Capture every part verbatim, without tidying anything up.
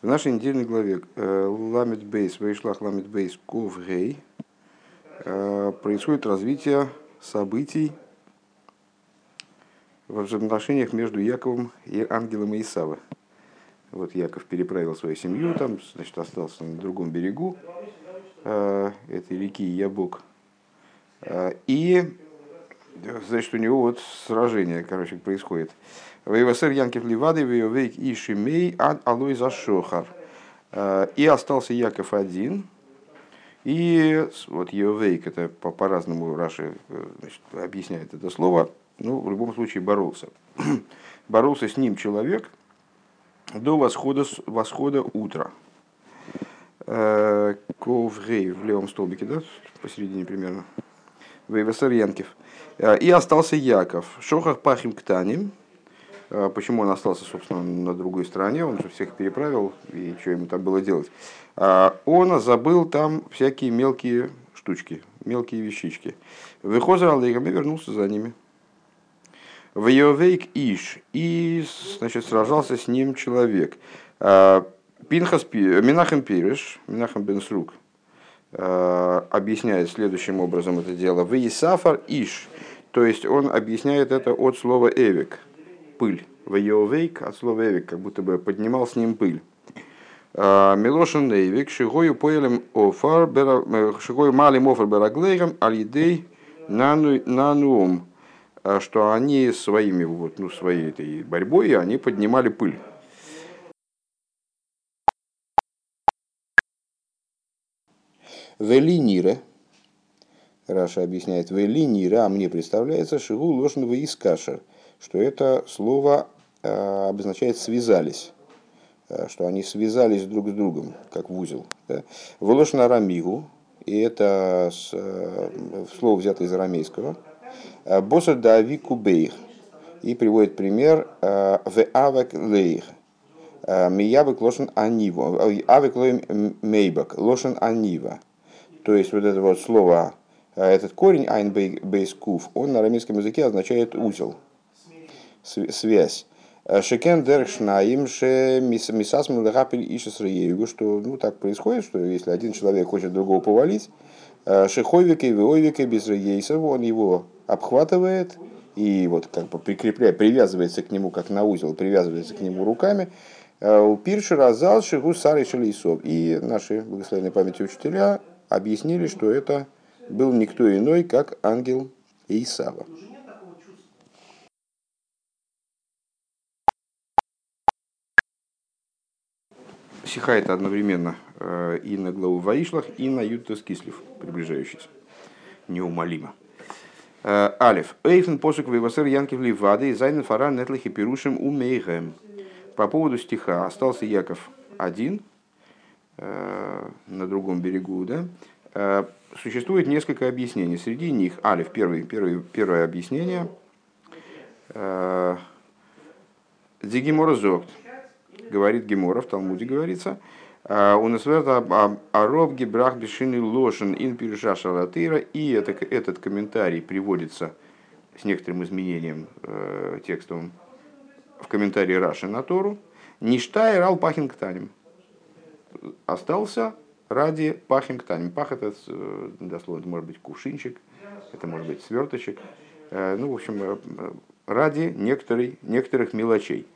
В нашей недельной главе Ламитбейс Ваишлах, Ламитбейс Ковхей происходит развитие событий в отношениях между Яковом и Ангелом Исавы. Вот Яков переправил свою семью, там, значит, остался на другом берегу э, этой реки Ябок. Э, и, значит, у него вот сражение, короче, происходит. «Ваевасер Янкев Левады, ваевейк и Шимей, ан алой за Шохар». И остался Яков один. И вот «Евейк» — это по- по-разному Раши, значит, объясняет это слово. Ну, в любом случае, боролся. боролся с ним человек до восхода, восхода утра. Ковгей в левом столбике, да, посередине примерно. Вейвасар Янкев. И остался Яков. Шохах пахим ктаним. Почему он остался, собственно, на другой стороне? Он же всех переправил, и что ему там было делать? Он забыл там всякие мелкие штучки, мелкие вещички. Выхозер алейгам и вернулся за ними. Вейовейк иш, и, значит, сражался с ним человек. Пинхас Минахэм Пиреш, Минахэм бен Срук, объясняет следующим образом это дело. Вейсафар иш, то есть он объясняет это от слова эвик, пыль. Вейовейк от слова эвик, как будто бы поднимал с ним пыль. Милошин эвик, шигою поэлем офар, шигою малим офар бераглейгам, алидей нануом. Что они своими, вот, ну, своей этой борьбой они поднимали пыль. Велинира, Раша объясняет, велинира, а мне представляется, шигу ложного искашер, что это слово э, обозначает связались, что они связались друг с другом, как в узел. Да? Волошна рамигу, и это с, э, слово взято из арамейского. Босса Дави Кубейх, и приводит пример в Авек Лейх, Миябек Лошен Анива, Авек Лейм Мейбак, Лошен Анива. То есть вот это вот слово, этот корень Айн Бейскуф, он на арамейском языке означает узел, связь. Шекен Дерх Шнаим Ше Мисас Мудахапель Ишес Рееву, что, ну, так происходит, что если один человек хочет другого повалить, Шеховика и Веовика без рейсов, он его обхватывает и вот как бы прикрепляет, привязывается к нему, как на узел, привязывается к нему руками. У Пиршера зал Шигу Сары Шелейсов. И наши благословенные памяти учителя объяснили, что это был никто иной, как Ангел Исава. Сиха это одновременно и на главу Ваишлах, и на Юд-Тес Кислев, приближающийся, неумолимо. Алиф. Эйфен посук вейвасер Янкев левады и зайнен фара нетлахи пирушим умейгэм. По поводу стиха остался Яков один на другом берегу, да? Существует несколько объяснений. Среди них алиф, первое, первое, первое объяснение. Дигиморозокт. Говорит Геморов, в Талмуде говорится, у нас это ароб гибрах бешины лошен ин пируша шалатыра, и это, этот комментарий приводится с некоторым изменением э, текстовым в комментарии Раши на Тору. Ништай рал пахин ктаним, остался ради пахин ктаним. Пах это дословно может быть кувшинчик, это может быть сверточек, э, ну в общем. Ради некоторой, некоторых мелочей.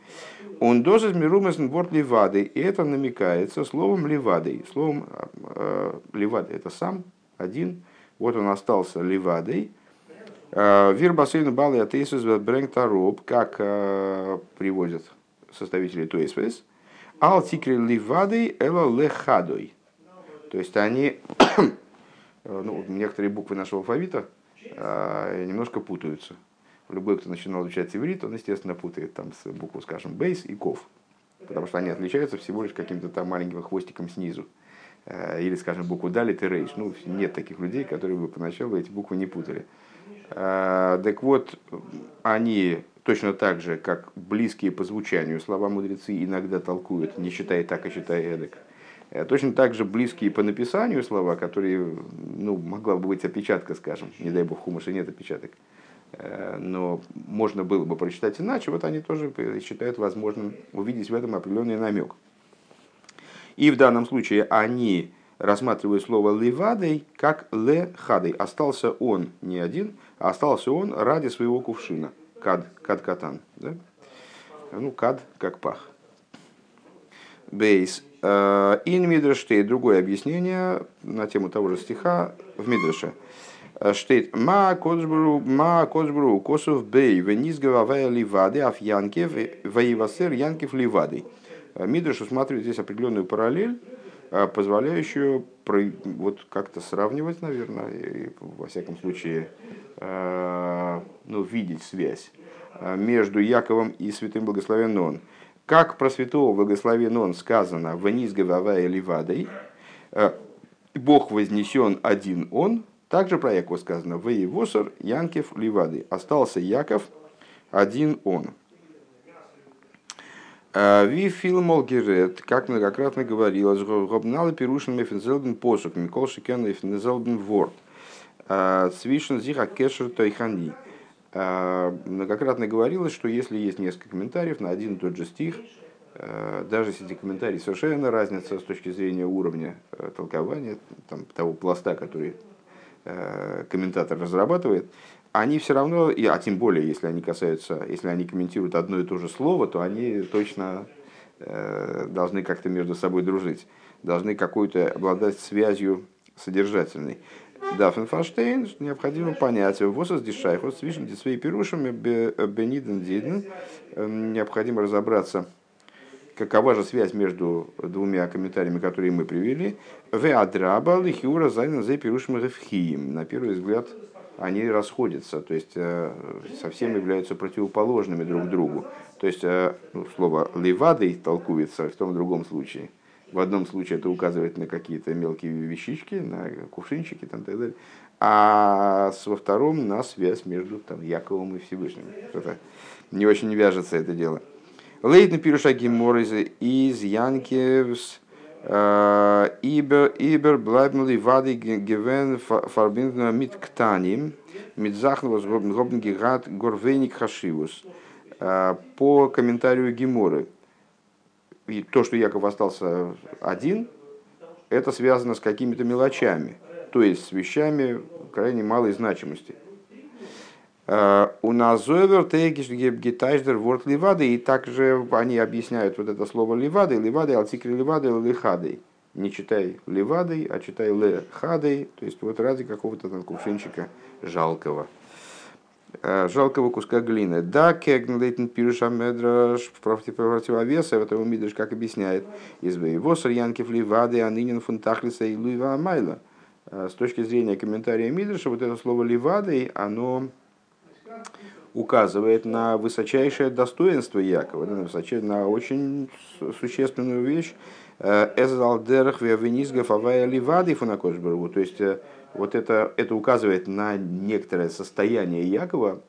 Он дозит мирумесн ворд левады, и это намекается словом левадой. Словом э, левады это сам, один. Вот он остался левадой. Вирбасейн балы атеисус брэнгтароб, как э, приводят составители Тойсвейс, алтикри левадой эла лехадой. То есть они, ну, некоторые буквы нашего алфавита э, немножко путаются. Любой, кто начинал изучать иврит, он, естественно, путает там с букву, скажем, бейс и ков. Потому что они отличаются всего лишь каким-то там маленьким хвостиком снизу. Или, скажем, букву далит и рейш. Ну, нет таких людей, которые бы поначалу эти буквы не путали. Так вот, они точно так же, как близкие по звучанию слова мудрецы иногда толкуют, не считай так, а считай эдак. Точно так же близкие по написанию слова, которые, ну, могла бы быть опечатка, скажем. Не дай бог, в хумаше нет опечаток. Но можно было бы прочитать иначе, вот они тоже считают возможным увидеть в этом определенный намек. И в данном случае они рассматривают слово «левадой» как «ле-хадой». Остался он не один, а остался он ради своего кувшина. Кад, кад-катан. Да? Ну, кад, как пах. Бейс. Ин мидраштейт. Другое объяснение на тему того же стиха в Мидраше. Штейт. Ма кодшбру, ма кодшбру, косов бей, венизгавая ливады, аф янкев, ваивасер янкев ливады. Мидраш усматривает здесь определенную параллель, позволяющую вот как-то сравнивать, наверное, и, во всяком случае, ну, видеть связь между Яковом и святым благословен он. Как про святого благословен он сказано «Вниз гававая левадой», «Бог вознесен один он», также про Якова сказано «Воевосор Янкев левады», «Остался Яков один он». Вифилмолгерет, как многократно говорилось, гобналы пирушен мефензелден посук, микол шикен мефензелден ворд, свишен зиха кешер тойхани. Многократно говорилось, что если есть несколько комментариев на один и тот же стих, даже если эти комментарии совершенно разнятся с точки зрения уровня толкования, там, того пласта, который комментатор разрабатывает, они все равно, и, а тем более, если они касаются, если они комментируют одно и то же слово, то они точно э, должны как-то между собой дружить, должны какую-то обладать связью содержательной. Дафен Фаштейн необходимо понять, восос дешайхос, свишен дисвей пирушами, бениден диден, необходимо разобраться, какова же связь между двумя комментариями, которые мы привели. Веадраба лихиура зайна зей пирушами рефхиим. На первый взгляд, они расходятся, то есть совсем являются противоположными друг другу. То есть ну, слово «левадой» толкуется в том и другом случае. В одном случае это указывает на какие-то мелкие вещички, на кувшинчики, там, так далее. А во втором на связь между там, Яковом и Всевышним. Что-то не очень вяжется это дело. «Лейтн пируша геморизы из Янкевс». Ибер ибер блайбен левады гевен фарбинден мит ктаним мит захн возгробен гробен гигат горвейник хашивус. По комментарию Геморы, то, что Яков остался один, это связано с какими-то мелочами, то есть с вещами крайне малой значимости. У нас зовер тегиш гитайждер ворд левады, и также они объясняют вот это слово левады, левады, алтикри левады, лехады. Не читай левады, а читай лехады, то есть вот ради какого-то там кувшинчика жалкого, жалкого куска глины. Да, кегн лейтен пируша медраш, противовеса, этого Мидраш как объясняет, из воевосар янкев левады, а нынен фунтахлиса и луива амайла. С точки зрения комментария Мидраша, вот это слово левады, оно указывает на высочайшее достоинство Якова, на очень существенную вещь. То есть вот это, это указывает на некоторое состояние Якова,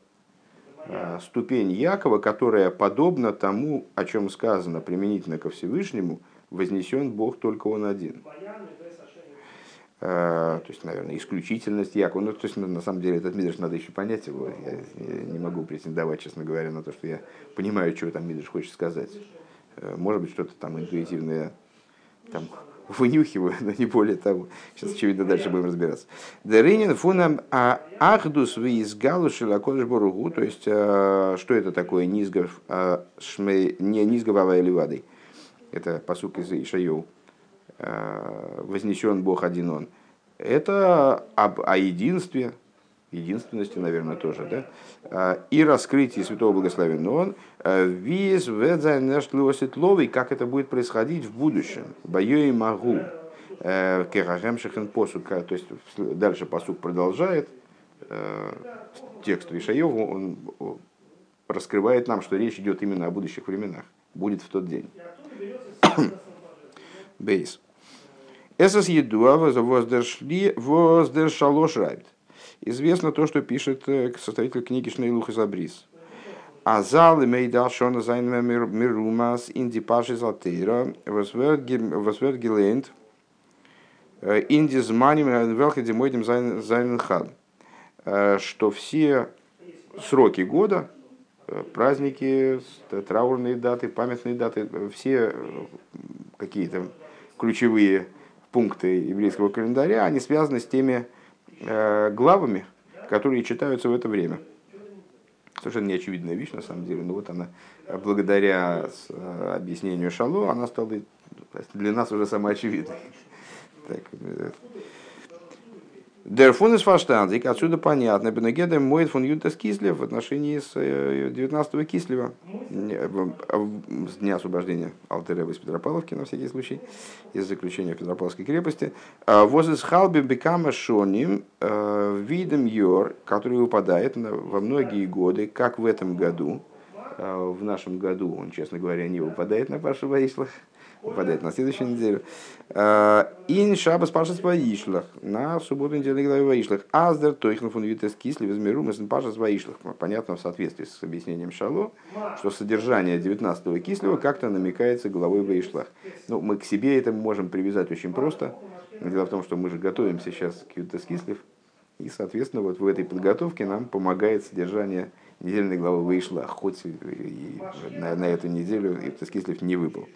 ступень Якова, которая подобна тому, о чем сказано применительно ко Всевышнему, вознесен Бог только Он один. То есть, наверное, исключительность Якова. Ну, то есть, на самом деле, этот Мидраш надо еще понять его. Я не могу претендовать, честно говоря, на то, что я понимаю, чего там Мидраш хочет сказать. Может быть, что-то там интуитивное там, вынюхиваю, но не более того. Сейчас, очевидно, дальше будем разбираться. Деринин фунам ахдус виизгалу шилакодыш боругу. То есть, что это такое низгов, не низговавая левадой? Это пасук из Ишайоу. Вознесен Бог один он. Это об, о единстве, единственности, наверное, тоже, да? И раскрытии святого благословенного он. Виз ведзайнештловосетловый, как это будет происходить в будущем. Бою и могу. Керахем шехен посук. То есть дальше посук продолжает. Текст Вишаёва, он раскрывает нам, что речь идет именно о будущих временах. Будет в тот день. Бейс. Эсэс едуа воздершли воздершало шрайбт. Известно то, что пишет составитель книги Шней Лухей Забрис. Азал имейдал шона зайнма мирумас инди паши залтейра восверт гелейнт инди зманим велхеди мойдем зайнен хан. Что все сроки года, праздники, траурные даты, памятные даты, все какие-то ключевые пункты еврейского календаря, они связаны с теми э, главами, которые читаются в это время. Совершенно неочевидная вещь, на самом деле. Но вот она, благодаря объяснению Шало, она стала для нас уже самоочевидной. Der Fun ist verstandig, отсюда понятно. Бенегеда моет фон Юд-Тес Кислев в отношении с девятнадцатого Кислева, с дня освобождения Алтер Ребе из Петропавловки, на всякий случай, из заключения в Петропавловской крепости. Воз из халби бекама шоним видом йор, который выпадает во многие годы, как в этом году. В нашем году он, честно говоря, не выпадает на Пашу Ваишлах. Выпадает на следующую неделю. Ин шабас пашас ваишлах. На субботу недельной главе ваишлах. Аздер тойхн фун Юд-Тес Кислев из миру мысн пашас ваишлах. Понятно, в соответствии с объяснением Шало, что содержание девятнадцатого Кислева как-то намекается главой ваишлах. Ну, мы к себе это можем привязать очень просто. Дело в том, что мы же готовимся сейчас к Юд-Тес Кислев. И, соответственно, вот в этой подготовке нам помогает содержание недельной главы ваишлах. Хоть и на, на эту неделю Юд-Тес Кислев не выпал.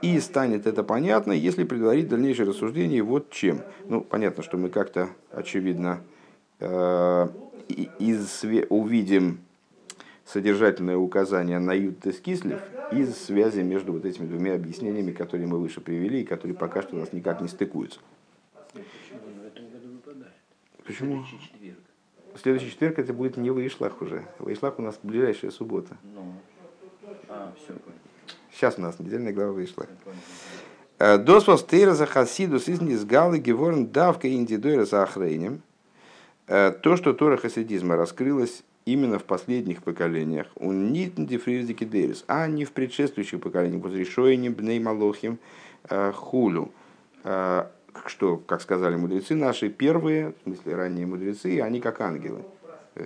И станет это понятно, если предварить дальнейшее рассуждение вот чем. Ну, понятно, что мы как-то, очевидно, э- из- увидим содержательное указание на Юд-Тес Кислев из связи между вот этими двумя объяснениями, которые мы выше привели, и которые пока что у нас никак не стыкуются. Почему? В следующий четверг это будет не Ваишлах уже. Ваишлах у нас ближайшая суббота. А, все, сейчас у нас недельная глава вышла. Досвас тейра за хасидус из низгалы геворн давка индидойра за охрейнем. То, что Тора хасидизма раскрылось именно в последних поколениях, он нитн дифризики дерис, а не в предшествующих поколениях, возрешением бней малохим хулю. Что, как сказали мудрецы наши, первые, в смысле ранние мудрецы, они как ангелы.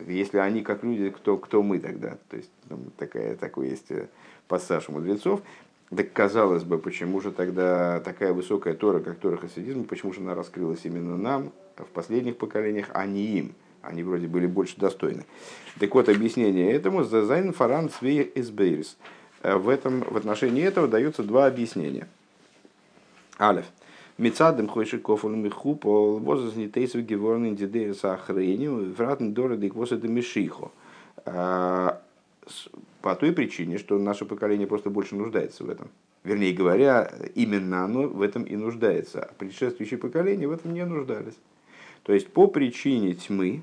Если они как люди, кто, кто мы тогда? То есть такая, такой есть пассаж у мудрецов. Так казалось бы, почему же тогда такая высокая Тора, как Тора хасидизма, почему же она раскрылась именно нам в последних поколениях, а не им? Они вроде были больше достойны. Так вот, объяснение этому «Зайн фаран свей эсбейрис». В отношении этого даются два объяснения. Алеф. Мецадем хойшикофон михупол возраст не тейсов геворный дедерис ахрейним вратный дородик возраст мишихо. По той причине, что наше поколение просто больше нуждается в этом. Вернее говоря, именно оно в этом и нуждается. А предшествующие поколения в этом не нуждались. То есть по причине тьмы,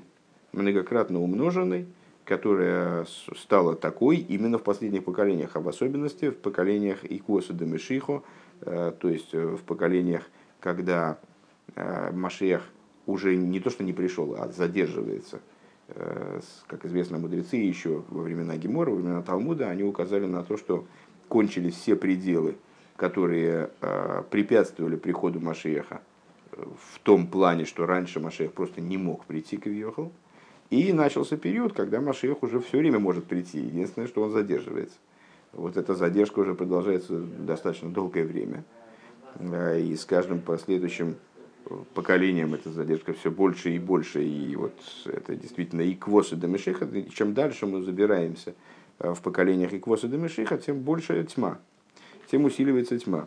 многократно умноженной, которая стала такой именно в последних поколениях, а в особенности в поколениях Икоса де Мишихо, то есть в поколениях, когда Машиах уже не то что не пришел, а задерживается. Как известно, мудрецы еще во времена Геморова, во времена Талмуда, они указали на то, что кончились все пределы, которые препятствовали приходу Машиаха в том плане, что раньше Машиах просто не мог прийти к Вьехал. И начался период, когда Машиах уже все время может прийти. Единственное, что он задерживается. Вот эта задержка уже продолжается достаточно долгое время. И с каждым последующим поколением эта задержка все больше и больше, и вот это действительно и квосы до Мишиха. Чем дальше мы забираемся в поколениях и квосы до Мишиха, тем больше тьма, тем усиливается тьма.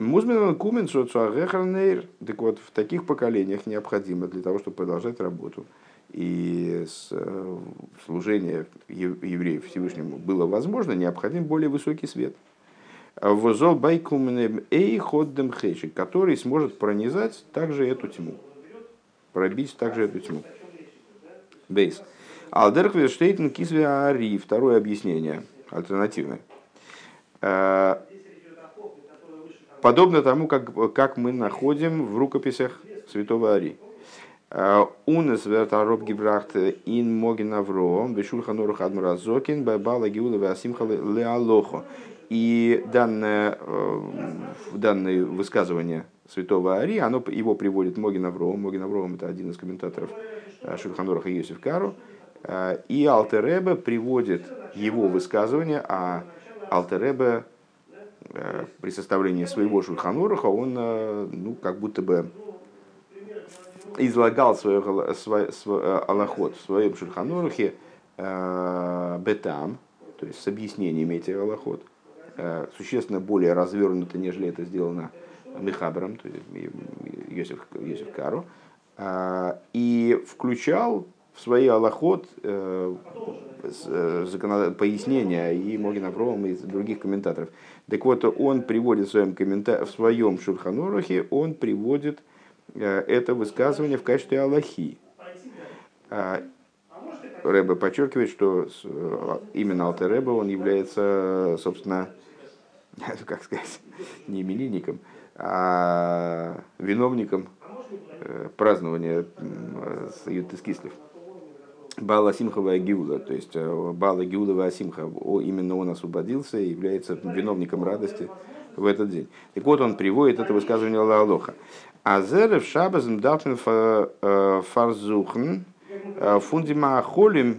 Музмин кумен социагехарнейр, так вот в таких поколениях необходимо для того, чтобы продолжать работу и служение евреев Всевышнему было возможно, необходим более высокий свет. Который сможет пронизать также эту тьму, пробить также эту тьму. Бейс. Алдерхверштейтен кисве ари. Второе объяснение, альтернативное. Подобно тому, как, как мы находим в рукописях Святого Ари. Унес вертароб гибрахт ин Могин Аврогом, бешульхан арух адмразокин, байбала гиулова асимхалы леалохо. И данное, данное высказывание святого Ари, оно, его приводит Могин Аврогом. Могин Аврогом – это один из комментаторов Шульхан Аруха и Йосеф Каро. И Алтер Ребе приводит его высказывание, а Алтер Ребе при составлении своего Шульхан Аруха, он ну, как будто бы излагал свой, свой, свой алахот в своем Шульхан Арухе бетам, то есть с объяснениями этих алахот. существенно более развернуто, нежели это сделано Мехабером, то есть Йосеф, Йосеф Каро, и включал в свои алахот пояснения и Могин Аврогом, и других комментаторов. Так вот, он приводит в своем, коммента... в своем Шульхан Арухе, он приводит это высказывание в качестве алахи. Ребе подчеркивает, что именно Алтер Ребе, он является, собственно, как сказать, не именинником, а виновником празднования Юд-Тес Кислев. Баала Симхова Геуда, то есть Баала Геудова Асимха, именно он освободился и является виновником радости в этот день. Так вот, он приводит это высказывание Аллаха. Азерев шабазм дафн фарзухн фундима холим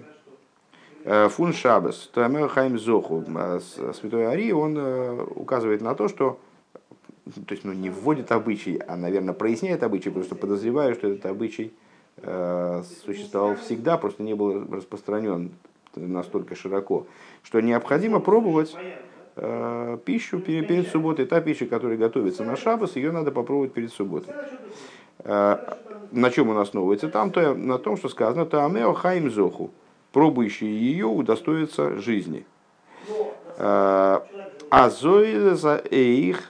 фун шабас тамэ хайм зоху. Святой Ари, он указывает на то, что, то есть, ну, не вводит обычай, а, наверное, проясняет обычай, потому что подозреваю, что этот обычай существовал всегда, просто не был распространен настолько широко, что необходимо пробовать э, пищу перед, перед субботой. Та пища, которая готовится на шаббос, ее надо попробовать перед субботой. Э, на чем он основывается? Там то, на том, что сказано «Таамео хаим зоху», пробующие ее удостоится жизни. «Азой за эих».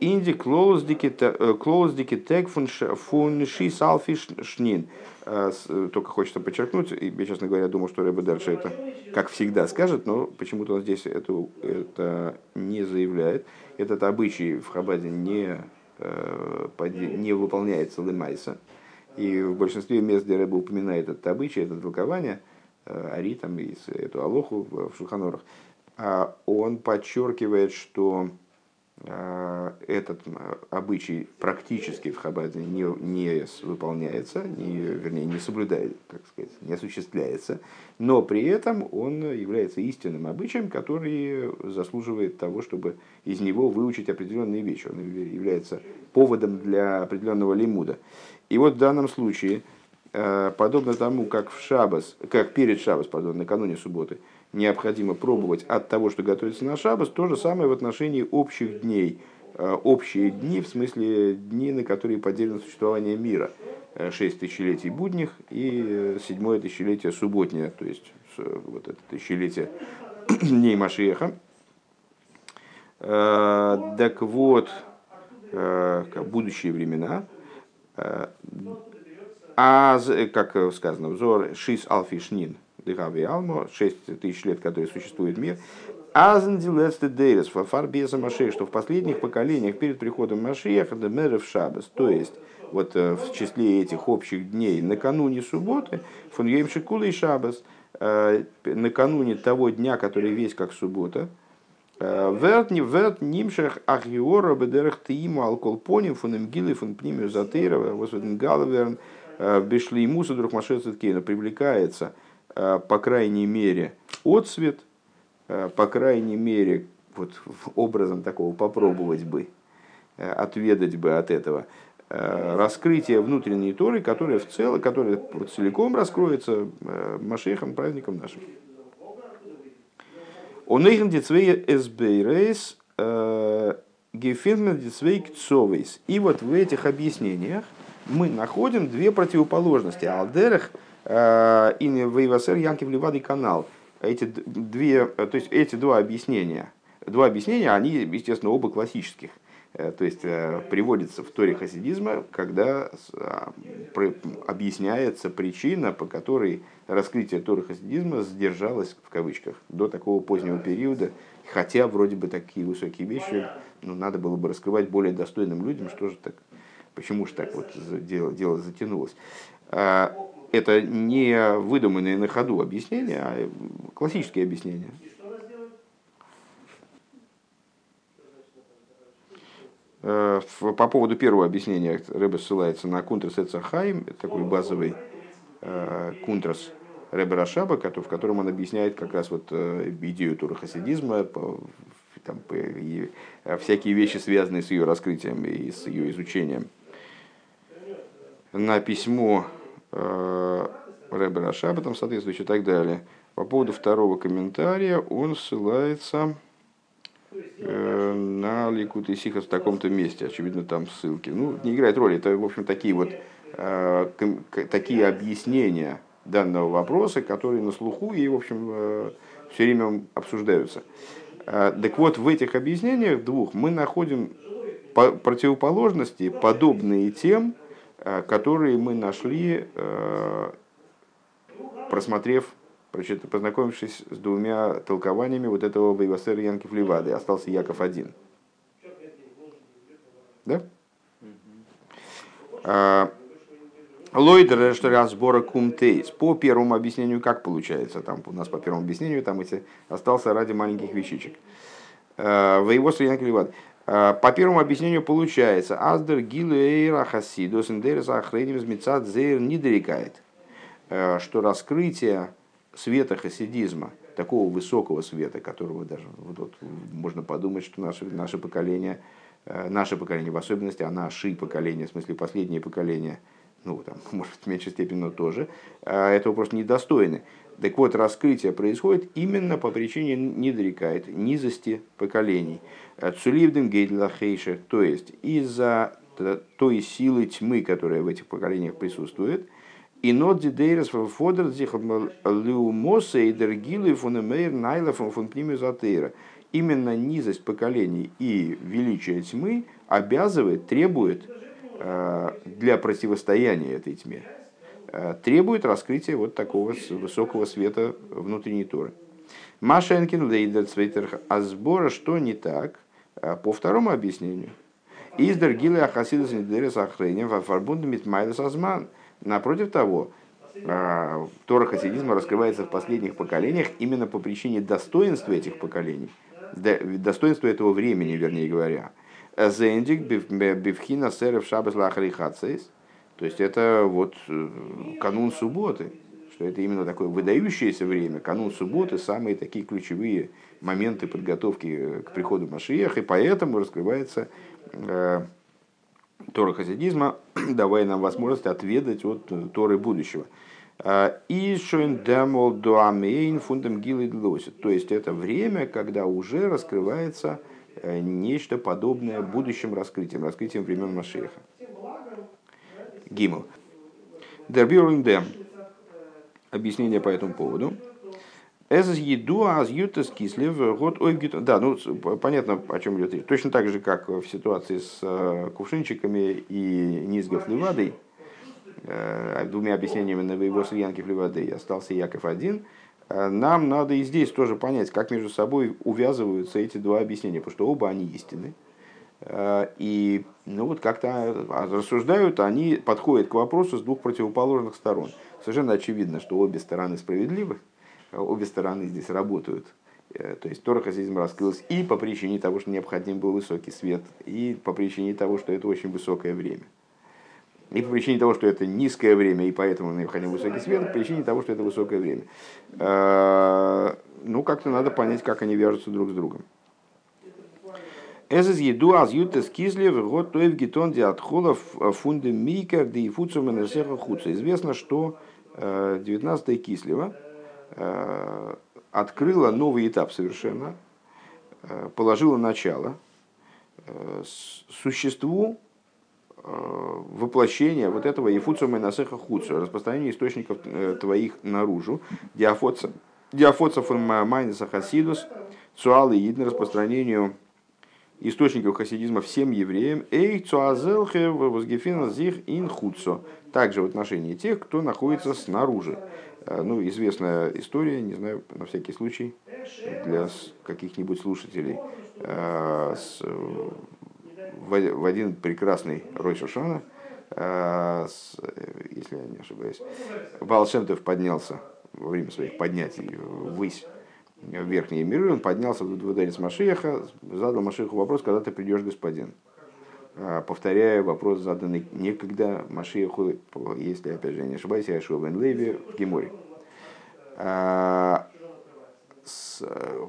Инди клоус дикитек фунши салфи шнин. Только хочется подчеркнуть, я, честно говоря, думал, что Ребе дальше это, как всегда, скажет, но почему-то он здесь это, это не заявляет. Этот обычай в Хабаде не, не выполняется лемайса. И в большинстве мест, где Ребе упоминает этот обычай, это толкование, Ари, там, и эту алоху в Шульхан Арухе, он подчеркивает, что этот обычай практически в Хабаде не, не выполняется, не, вернее, не соблюдает, так сказать, не осуществляется, но при этом он является истинным обычаем, который заслуживает того, чтобы из него выучить определенные вещи. Он является поводом для определенного лимуда. И вот в данном случае, подобно тому, как, в шаббос, как перед шаббос, пардон, накануне субботы, необходимо пробовать от того, что готовится на шаббос, то же самое в отношении общих дней. Общие дни, в смысле дни, на которые поделено существование мира. Шесть тысячелетий будних и седьмое тысячелетие субботнее, то есть вот это тысячелетие дней Машиаха. Так вот, будущие времена. А, как сказано, взор «Шис алфишнин». Шесть тысяч лет, которые существует мир, что в последних поколениях перед приходом Машиаха, то есть вот в числе этих общих дней накануне субботы, накануне того дня, который весь как суббота, привлекается, по крайней мере, отцвет, по крайней мере, вот образом такого попробовать бы, отведать бы от этого, раскрытие внутренней Торы, которое в целом, которое целиком раскроется Машиахом, праздником нашим. Он их децвей эсбейрейс, гефинмен децвей кцовейс. И вот в этих объяснениях мы находим две противоположности. Алдерах и Вейвасер Янкив Левады канал. Эти две, то есть эти два объяснения, два объяснения, они, естественно, оба классических. То есть приводится в Торе хасидизма, когда объясняется причина, по которой раскрытие Торы хасидизма сдержалось в кавычках до такого позднего периода, хотя вроде бы такие высокие вещи, ну, надо было бы раскрывать более достойным людям, что же так, почему же так вот дело, дело затянулось. Это не выдуманные на ходу объяснения, а классические объяснения. По поводу первого объяснения Ребе ссылается на Кунтрес Эц Хаим, такой базовый Кунтрес Ребе Рашаба, в котором он объясняет как раз вот идею Торы хасидизма, там, и всякие вещи, связанные с ее раскрытием и с ее изучением. На письмо Ребе Рашаба, там соответствующее и так далее. По поводу второго комментария он ссылается э, на Ликутей Сихейс в таком-то месте. Очевидно, там ссылки. Ну, не играет роли. Это, в общем, такие вот э, к, такие объяснения данного вопроса, которые на слуху и, в общем, э, все время обсуждаются. Э, так вот, в этих объяснениях двух мы находим по- противоположности, подобные тем, э, которые мы нашли, э, просмотрев, познакомившись с двумя толкованиями вот этого «Вайвасер Янкив Левады», остался Яков один. Да? Лойдер, что разбора кумтейс. По первому объяснению, как получается? Там у нас по первому объяснению там эти остался ради маленьких вещичек. «Вайвасер Янкив Левады». По первому объяснению получается «Аздер гилуэйра хасидос индерса ахрейнивс митсад зейр нидрикает», что раскрытие света хасидизма, такого высокого света, которого даже вот, вот, можно подумать, что наше, наше поколение, э, наше поколение в особенности, а наши поколения, в смысле последние поколения, ну там, может, в меньшей степени, но тоже, э, этого просто недостойны. Так вот, раскрытие происходит именно по причине недрекает, низости поколений. Цуливдем гейдлахейшер, то есть из-за той силы тьмы, которая в этих поколениях присутствует, и нот дидейрес фодер зихлюмоса и дергилы фунемейр найлов фунпнимизатейра. Именно низость поколений и величие тьмы обязывает, требует для противостояния этой тьме, требует раскрытия вот такого высокого света внутренней Торы. Машенкин лейдер цвейтер азбора, что не так, по второму объяснению. Из дергилы ахасидус недерес ахрейнем фарбундамит майлос азман. Напротив того, Тора хасидизма раскрывается в последних поколениях именно по причине достоинства этих поколений, достоинства этого времени, вернее говоря. Зендик бивхина сэрев шабас лахарихацейс. То есть это вот канун субботы, что это именно такое выдающееся время, канун субботы, самые такие ключевые моменты подготовки к приходу Машиаха, и поэтому раскрывается Тора хасидизма, давая нам возможность отведать от Торы будущего. И шоиндамол доамейн фундам гилид лосит. То есть это время, когда уже раскрывается нечто подобное будущим раскрытиям, раскрытием времен Машиаха. Гимл. Дербирундем. Объяснение по этому поводу. Эс еду аз Юд-Тес Кислев год ойгит. Да, ну понятно, о чем идет речь. Точно так же, как в ситуации с кувшинчиками и низгов Левадой, двумя объяснениями на его слиянки в Левадой остался Яков один. Нам надо и здесь тоже понять, как между собой увязываются эти два объяснения, потому что оба они истинны. И ну вот как-то рассуждают, они подходят к вопросу с двух противоположных сторон. Совершенно очевидно, что обе стороны справедливы. Обе стороны здесь работают. То есть Тора хасидизм раскрылась и по причине того, что необходим был высокий свет, и по причине того, что это очень высокое время. И по причине того, что это низкое время, и поэтому необходим высокий свет, и по причине того, что это высокое время. Ну, как-то надо понять, как они вяжутся друг с другом. Эзэс еду аз Юд-Тес Кислев год тоев гитон диатхолов фунде микер диифуцу менерсеха хуца. Известно, что девятнадцатое Кислева открыла новый этап совершенно, положила начало существу воплощения вот этого «Ифуцума и насеха хуцу», распространения источников твоих наружу, «Диафоца фунмайнеса хасидус», «Цуал и Идн», распространению источников хасидизма всем евреям, «Эй цуазелхе возгефина зих ин хуцо», также в отношении тех, кто находится снаружи. Ну, известная история, не знаю, на всякий случай, для каких-нибудь слушателей. В один прекрасный Рош Ашана, если я не ошибаюсь, Баал Шем Тов поднялся во время своих поднятий ввысь в верхние миры, он поднялся в дворец Машиаха, задал Машиаху вопрос, когда ты придешь, господин. Повторяю вопрос, заданный некогда Машиаху, если, опять же, не ошибаюсь, я шел в Энлеве в Геморе.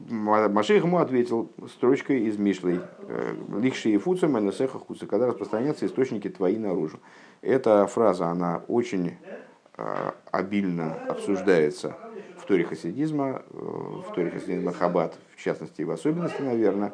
Машиах ему ответил строчкой из Мишлы. «Лихшие фуца, мэнэсэха хуца», когда распространятся источники твои наружу. Эта фраза, она очень обильно обсуждается в Торе хасидизма, в Торе хасидизма Хаббат, в частности, и в особенности, наверное.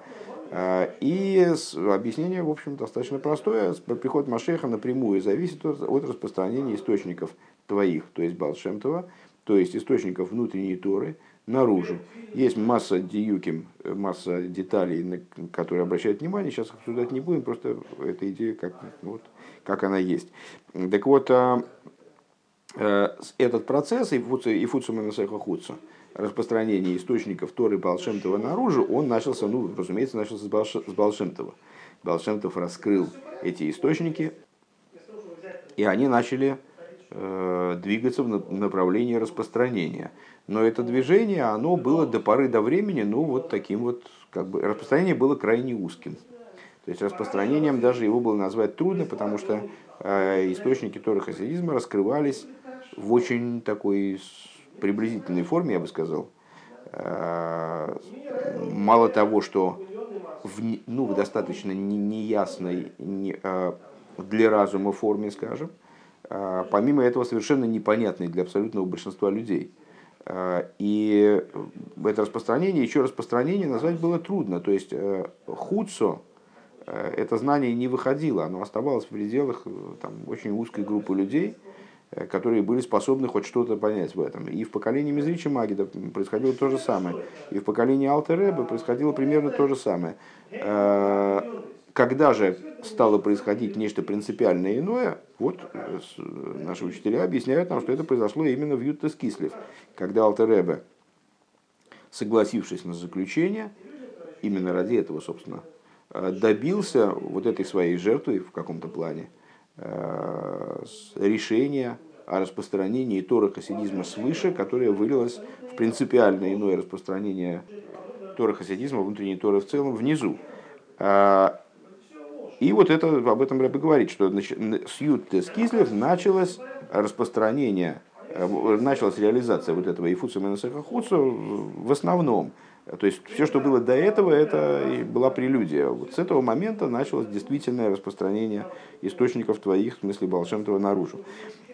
И объяснение, в общем, достаточно простое. Приход Машеха напрямую зависит от распространения источников твоих, то есть Баал Шем Това, то есть источников внутренней Торы, наружу. Есть масса диюким, масса деталей, на которые обращают внимание. Сейчас обсуждать не будем, просто эта идея, как, вот, как она есть. Так вот, этот процесс, и фуцум и насеха худсу, распространение источников Торы Баал Шем Това наружу, он начался, ну, разумеется, начался с Баал Шем Това. Баал Шем Тов раскрыл эти источники, и они начали э, двигаться в направлении распространения. Но это движение, оно было до поры до времени, ну, вот таким вот, как бы, распространение было крайне узким. То есть распространением даже его было назвать трудно, потому что э, источники Торы хасидизма раскрывались в очень такой... приблизительной форме, я бы сказал. Мало того, что в, ну, в достаточно неясной для разума форме, скажем, помимо этого совершенно непонятной для абсолютного большинства людей. И это распространение, еще распространение назвать было трудно. То есть хуцо, это знание не выходило, оно оставалось в пределах там, очень узкой группы людей, которые были способны хоть что-то понять в этом. И в поколении Межрича Магида происходило то же самое. И в поколении Алтер Ребе происходило примерно то же самое. Когда же стало происходить нечто принципиально иное, вот наши учителя объясняют нам, что это произошло именно в Юд-Тес Кислев, когда Алтер Ребе, согласившись на заключение, именно ради этого, собственно, добился вот этой своей жертвы в каком-то плане, решение о распространении Торы хасидизма свыше, которое вылилось в принципиально иное распространение Торы хасидизма, внутренней Торы в целом, внизу. И вот это, об этом Ребе говорит, что с Юд-Тес Кислев началось распространение, началась реализация вот этого Ифуца Менасаха Хуца в основном. То есть все, что было до этого, это была прелюдия. Вот с этого момента началось действительное распространение источников твоих, в смысле Баал Шем Това, наружу.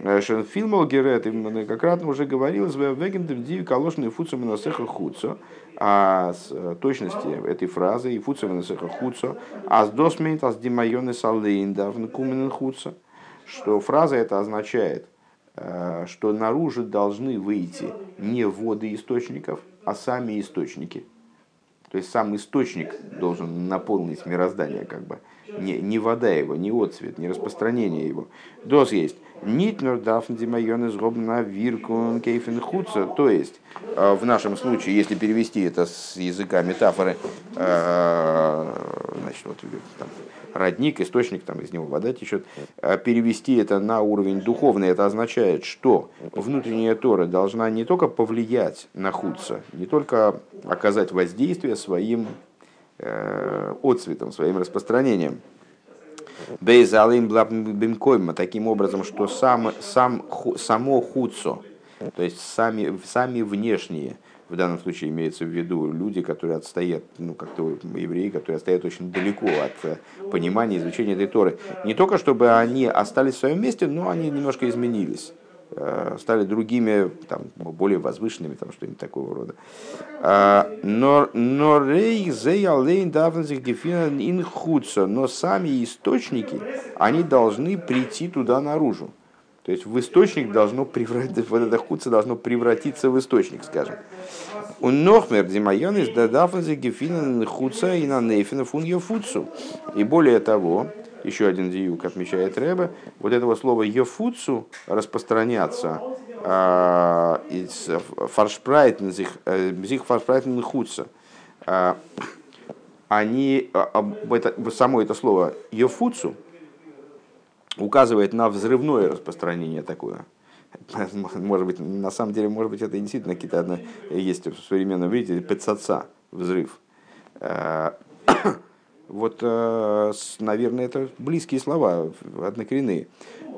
Шенфилмал Герет, многократно уже говорил, о точности этой фразы, и фуцем насеха хуцо, аз досмейт аз димайоны салейнда внкуменен хуцо, что фраза эта означает, что наружу должны выйти не воды источников, а сами источники. То есть сам источник должен наполнить мироздание, как бы. Не, не вода его, не отцвет, не распространение его. Дос есть. То есть, в нашем случае, если перевести это с языка метафоры, значит, вот там, родник, источник, там из него вода течет, перевести это на уровень духовный, это означает, что внутренняя Тора должна не только повлиять на худца, не только оказать воздействие своим отцветом, своим распространением. Таким образом, что сам, сам, само хуцо, то есть сами, сами внешние, в данном случае имеется в виду люди, которые отстоят, ну как-то евреи, которые отстоят очень далеко от понимания, изучения этой Торы, не только чтобы они остались в своем месте, но они немножко изменились, стали другими, там, более возвышенными, там, что-нибудь такого рода. Но сами источники, они должны прийти туда наружу. То есть в источник должно превратиться, вот это хуца должно превратиться в источник, скажем. И более того, еще один диюк отмечает Ребе, вот этого слова «йофуцу» распространяться, «фаршпрайтен хуца», они, это, само это слово «йофуцу» указывает на взрывное распространение такое. Может быть, на самом деле, может быть, это действительно какие-то, есть в современном виде, «пецаца» – взрыв. Вот, наверное, это близкие слова, однокоренные.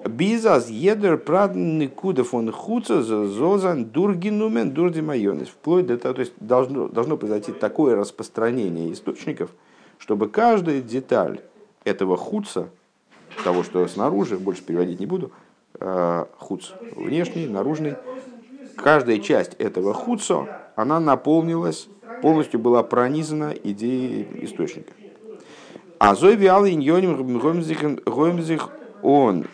Бизас едер прадны кудафон хуца зозан дургинумен дурдимайонес. Вплоть до того, то есть должно, должно произойти такое распространение источников, чтобы каждая деталь этого хуца, того, что снаружи, больше переводить не буду, хуц внешний, наружный, каждая часть этого хуца, она наполнилась, полностью была пронизана идеей источника. А зой виал иньоним гомзих он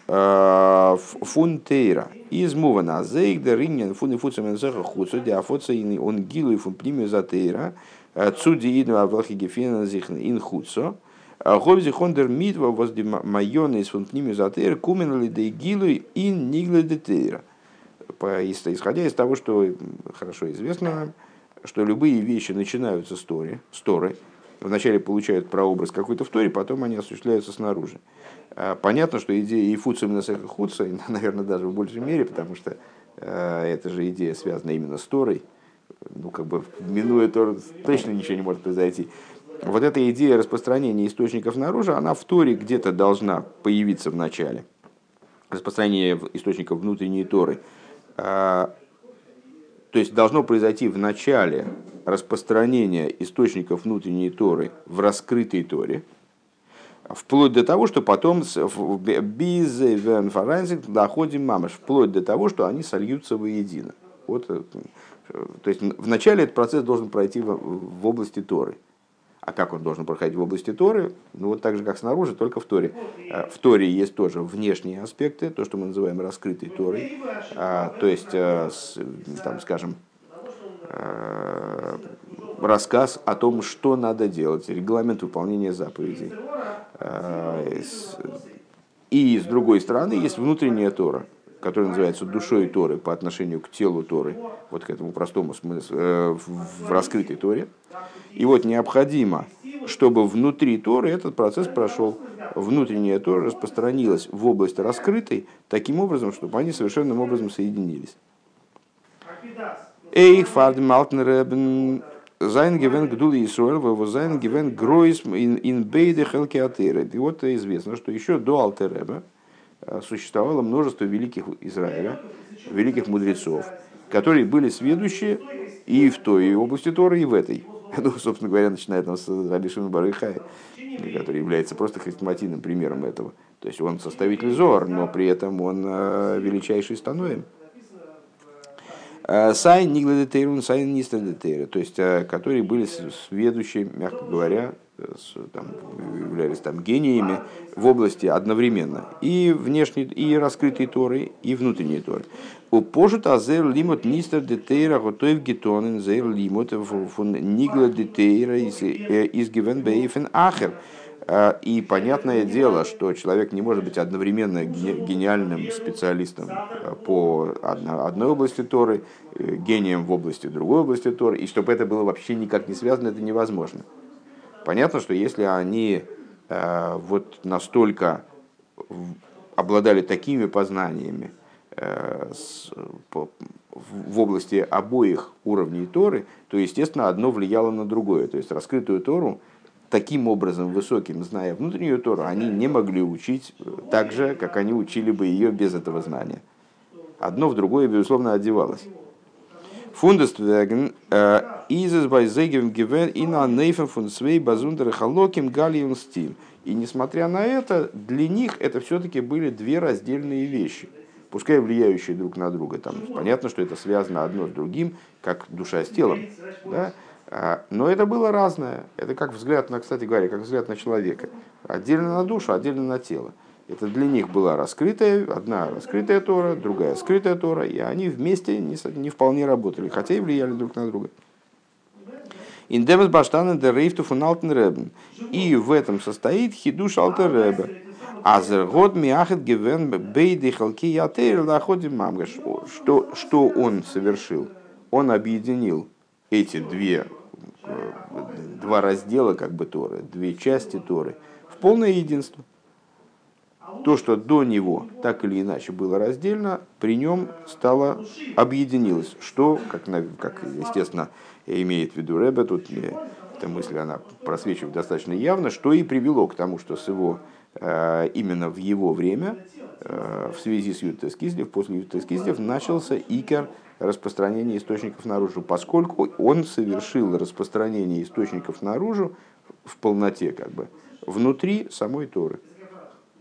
фунтейра из мувана зейк дариньян фун и фуцамен зеха хуцу диафоцаин он гилу и фун пнимю затейра цуди идну авлахи гефина зихн ин хуцу гомзих он дер митва возле майона из фун пнимю затейра куменали де гилу ин нигле де тейра. Исходя из того, что хорошо известно нам, что любые вещи начинаются с Торы, с Торы, вначале получают прообраз какой-то в Торе, потом они осуществляются снаружи. Понятно, что идея «Ифуца минасеха хуца», наверное, даже в большей мере, потому что эта же идея связана именно с Торой, ну, как бы, минуя Тору, точно ничего не может произойти. Вот эта идея распространения источников наружу, она в Торе где-то должна появиться в начале. Распространение источников внутренней Торы. То есть должно произойти в начале распространение источников внутренней Торы в раскрытой Торе, вплоть до того, что потом доходим мамаш, вплоть до того, что они сольются воедино. Вот, то есть вначале этот процесс должен пройти в, в области Торы. А как он должен проходить в области Торы? Ну вот так же, как снаружи, только в Торе. В Торе есть тоже внешние аспекты, то, что мы называем раскрытой Торой. То есть, там, скажем, рассказ о том, что надо делать, регламент выполнения заповедей. И с другой стороны есть внутренняя Тора, которая называется душой Торы по отношению к телу Торы, вот к этому простому смыслу, э, в раскрытой Торе. И вот необходимо, чтобы внутри Торы этот процесс прошел, внутренняя Тора распространилась в область раскрытой, таким образом, чтобы они совершенным образом соединились. Эйх фардем алтнеребен зайн гевен гдул Исруэль вэво зайн гевен гроисм ин бейде хелки атере. И вот известно, что еще до Алтер Ребе существовало множество великих Израиля, великих мудрецов, которые были сведущие и в той области Торы, и в этой. Ну, собственно говоря, начинает нас с Раби Шимона Бар Хая, который является просто хрестоматийным примером этого. То есть он составитель Зоар, но при этом он величайший становим. Сайн нигледетейрун, сайн нистедетейры, то есть которые были сведущие, мягко говоря, с, там, являлись там гениями в области одновременно и внешней, и раскрытой Торы, и внутренней Торы. Упожит азер лимот нистер детейра готов гетонен зер лимот фон нигла детейра из гивен бейфен ахер. И понятное дело, что человек не может быть одновременно гениальным специалистом по одной области Торы, гением в области другой области Торы, и чтобы это было вообще никак не связано, это невозможно. Понятно, что если они э, вот настолько обладали такими познаниями э, с, по, в области обоих уровней Торы, то, естественно, одно влияло на другое. То есть раскрытую Тору таким образом высоким, зная внутреннюю Тору, они не могли учить так же, как они учили бы ее без этого знания. Одно в другое, безусловно, одевалось. Фундествеген изес байзегем гивен ина нейфен фун свей базундер халоким галием стиль. И несмотря на это, для них это все-таки были две раздельные вещи, пускай влияющие друг на друга. Там понятно, что это связано одно с другим, как душа с телом, да? Но это было разное. Это как взгляд на, кстати говоря, как взгляд на человека, отдельно на душу, отдельно на тело. Это для них была раскрытая, одна раскрытая Тора, другая скрытая Тора, и они вместе не, не вполне работали, хотя и влияли друг на друга. Индемс баштан де рейфту фун алтен ребен. И в этом состоит хидуш Алтер Ребе. Азер год миахет гивен бейди халки ятейр лаходим мамгаш. Что, что он совершил? Он объединил эти две, два раздела как бы Торы, две части Торы в полное единство. То, что до него так или иначе было раздельно, при нем стало, объединилось. Что, как, как естественно, имеет в виду Ребе, тут эта мысль она просвечивает достаточно явно, что и привело к тому, что с его, именно в его время, в связи с Юд-Тес Кислев, после Юд-Тес Кислев начался икар распространения источников наружу, поскольку он совершил распространение источников наружу в полноте, как бы, внутри самой Торы.